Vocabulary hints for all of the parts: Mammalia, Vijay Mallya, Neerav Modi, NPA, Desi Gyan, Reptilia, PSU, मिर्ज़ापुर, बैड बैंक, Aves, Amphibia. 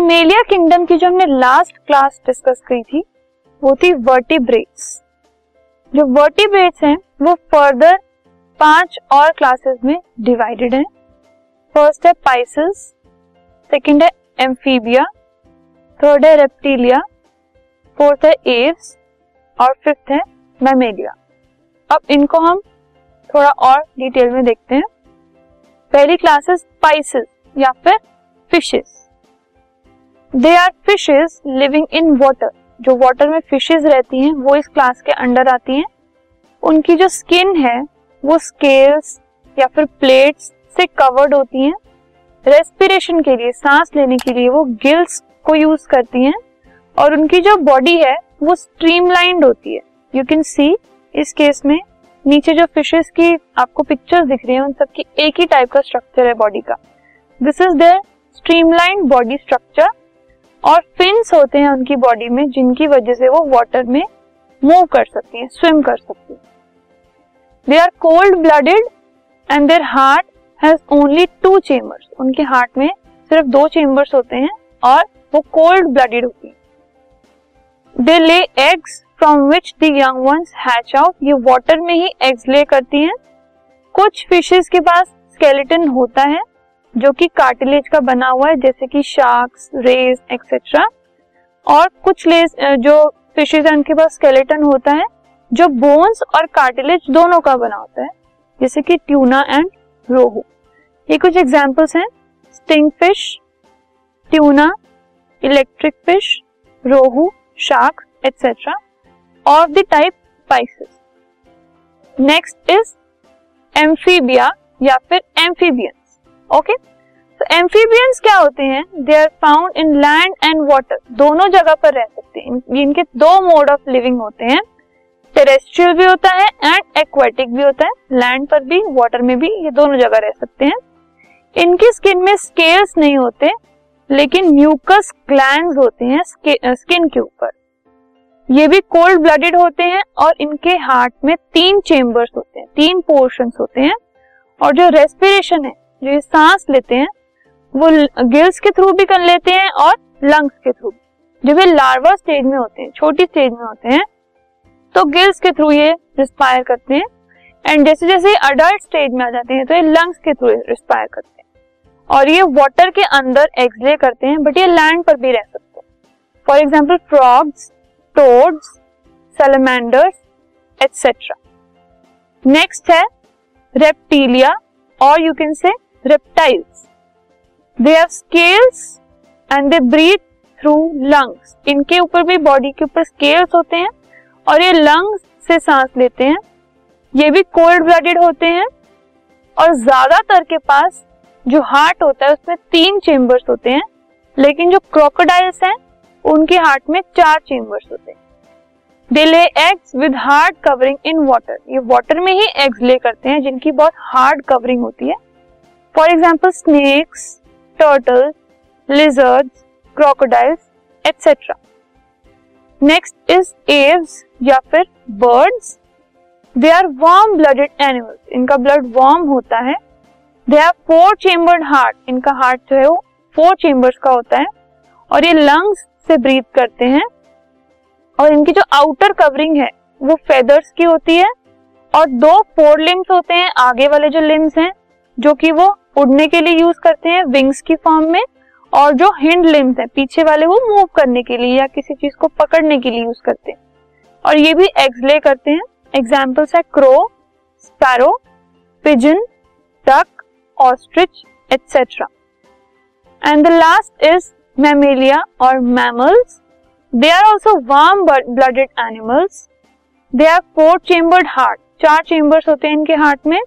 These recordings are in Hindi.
एनिमेलिया किंगडम की जो हमने लास्ट क्लास डिस्कस की थी वो थी वर्टिब्रेट्स। जो वर्टिब्रेट्स हैं वो फर्दर 5 और क्लासेस में डिवाइडेड हैं। फर्स्ट है पाइसेस, सेकंड है एम्फीबिया, थर्ड है रेप्टिलिया, फोर्थ है एव्स और फिफ्थ है मैमेलिया। अब इनको हम थोड़ा और डिटेल में देखते हैं। पहली क्लासेस पाइसेस या फिर fishes. They are fishes living in water. जो वाटर में फिशेस रहती हैं वो इस क्लास के अंडर आती हैं। उनकी जो स्किन है वो स्केल्स या फिर प्लेट्स से कवर्ड होती हैं। रेस्पिरेशन के लिए, सांस लेने के लिए वो गिल्स को यूज करती हैं और उनकी जो बॉडी है वो स्ट्रीमलाइंड होती है। यू कैन सी इस केस में नीचे जो फिशेस की आपको पिक्चर्स दिख रही हैं उन सबकी एक ही टाइप का स्ट्रक्चर है बॉडी का। This is their streamlined body structure. और फिन्स होते हैं उनकी बॉडी में जिनकी वजह से वो वाटर में मूव कर सकती हैं, स्विम कर सकती हैं। They are cold blooded and their heart has only 2 chambers. उनके हार्ट में सिर्फ 2 चेम्बर्स होते हैं और वो कोल्ड ब्लडेड होती हैं। They lay eggs from which the young ones hatch out. ये वाटर में ही एग्स ले करती हैं। कुछ फिशेस के पास स्केलेटन होता है जो कि कार्टिलेज का बना हुआ है, जैसे कि शार्क्स, रेज एक्सेट्रा। और कुछ जो फिशेस हैं उनके पास स्केलेटन होता है जो बोन्स और कार्टिलेज दोनों का बना होता है, जैसे कि ट्यूना एंड रोहू। ये कुछ एग्जांपल्स हैं, sting fish, tuna, electric fish, rohu, shark etcetera और the type Pisces. Next is Amphibia या फिर एम्फीबियन। ओके, तो एम्फीबियंस क्या होते हैं? They are found in land and water, दोनों जगह पर रह सकते हैं। इनके 2 मोड ऑफ लिविंग होते हैं, टेरेस्ट्रियल भी होता है एंड एक्वेटिक भी होता है। लैंड पर भी, वाटर में भी ये दोनों जगह रह सकते हैं। इनकी स्किन में स्केल्स नहीं होते लेकिन म्यूकस ग्लैंड्स होते हैं स्किन के ऊपर। ये भी कोल्ड ब्लडेड होते हैं और इनके हार्ट में 3 चेम्बर्स होते हैं, 3 पोर्शंस होते हैं। और जो रेस्पिरेशन है, जो ये सांस लेते हैं, वो गिल्स के थ्रू भी कर लेते हैं और लंग्स के थ्रू। जब ये लार्वा स्टेज में होते हैं, छोटी स्टेज में होते हैं, तो गिल्स के थ्रू ये रिस्पायर करते हैं एंड जैसे जैसे अडल्ट स्टेज में आ जाते हैं तो ये लंग्स के थ्रू रिस्पायर करते हैं। और ये वाटर के अंदर एग्स ले करते हैं, बट ये लैंड पर भी रह सकते हैं। For example frogs, toads, salamanders etcetera. Next है रेप्टीलिया और you can say reptiles. They have scales and they breathe through lungs. इनके ऊपर भी, बॉडी के ऊपर स्केल्स होते हैं और ये लंग्स से सांस लेते हैं। ये भी कोल्ड ब्लडेड होते हैं और ज्यादातर के पास जो हार्ट होता है उसमें 3 चेम्बर्स होते हैं, लेकिन जो क्रोकोडाइल्स हैं उनके हार्ट में 4 चेम्बर्स होते हैं। They lay eggs with hard covering in water. ये वाटर में ही एग्स ले करते हैं जिनकी बहुत हार्ड कवरिंग होती है। For example snakes, turtles, lizards, crocodiles etcetera. Next is Aves या फिर birds. They are warm blooded animals, इनका ब्लड वार्म होता है। दे हैव 4 चेम्बर्ड हार्ट, इनका हार्ट जो है वो 4 चेम्बर्स का होता है और ये लंग्स से ब्रीथ करते हैं। और इनकी जो आउटर कवरिंग है वो फेदर्स की होती है और 2 फोर लिम्स होते हैं, आगे वाले जो लिम्स हैं जो कि वो उड़ने के लिए यूज करते हैं विंग्स की फॉर्म में, और जो हिंड लिम्स हैं पीछे वाले वो मूव करने के लिए या किसी चीज को पकड़ने के लिए यूज करते हैं। और ये भी एग्स ले करते हैं। एग्जांपल्स है crow, sparrow, pigeon, duck, ostrich etcetera. And the last is Mammalia और mammals. They are also warm blooded animals. They have 4 chambered heart, 4 chambers होते हैं इनके हार्ट में।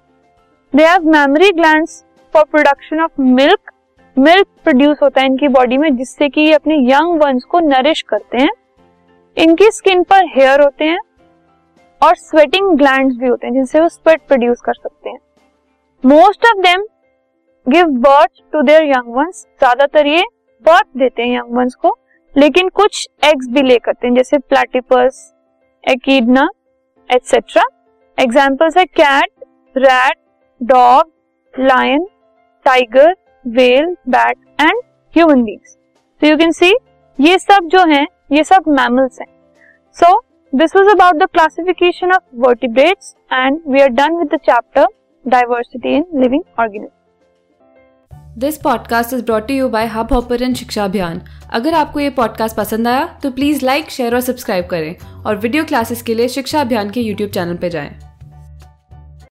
They have mammary glands for production of milk. Milk produce होता है इनकी बॉडी में जिससे कि ये अपने young ones को नरिश करते हैं। इनकी स्किन पर हेयर होते हैं और sweating glands भी होते हैं जिनसे वो sweat produce कर सकते हैं। Most of them give birth to their young ones. ज्यादातर ये birth देते हैं young ones को, लेकिन कुछ eggs भी ले करते हैं जैसे platypus, echidna, etc. Examples है cat, rat, dog, lion, tiger, whale, bat and human beings. तो यू कैन सी ये सब जो हैं ये सब मैमल्स हैं. So this was about the classification of vertebrates and we are done with the chapter diversity in living organism. This podcast is brought to you by Hub Hopper and Shiksha Abhiyan. अगर आपको ये पॉडकास्ट पसंद आया तो प्लीज़ लाइक, शेयर और सब्सक्राइब करें और वीडियो क्लासेस के लिए शिक्षा अभियान के यूट्यूब चैनल पर जाएं.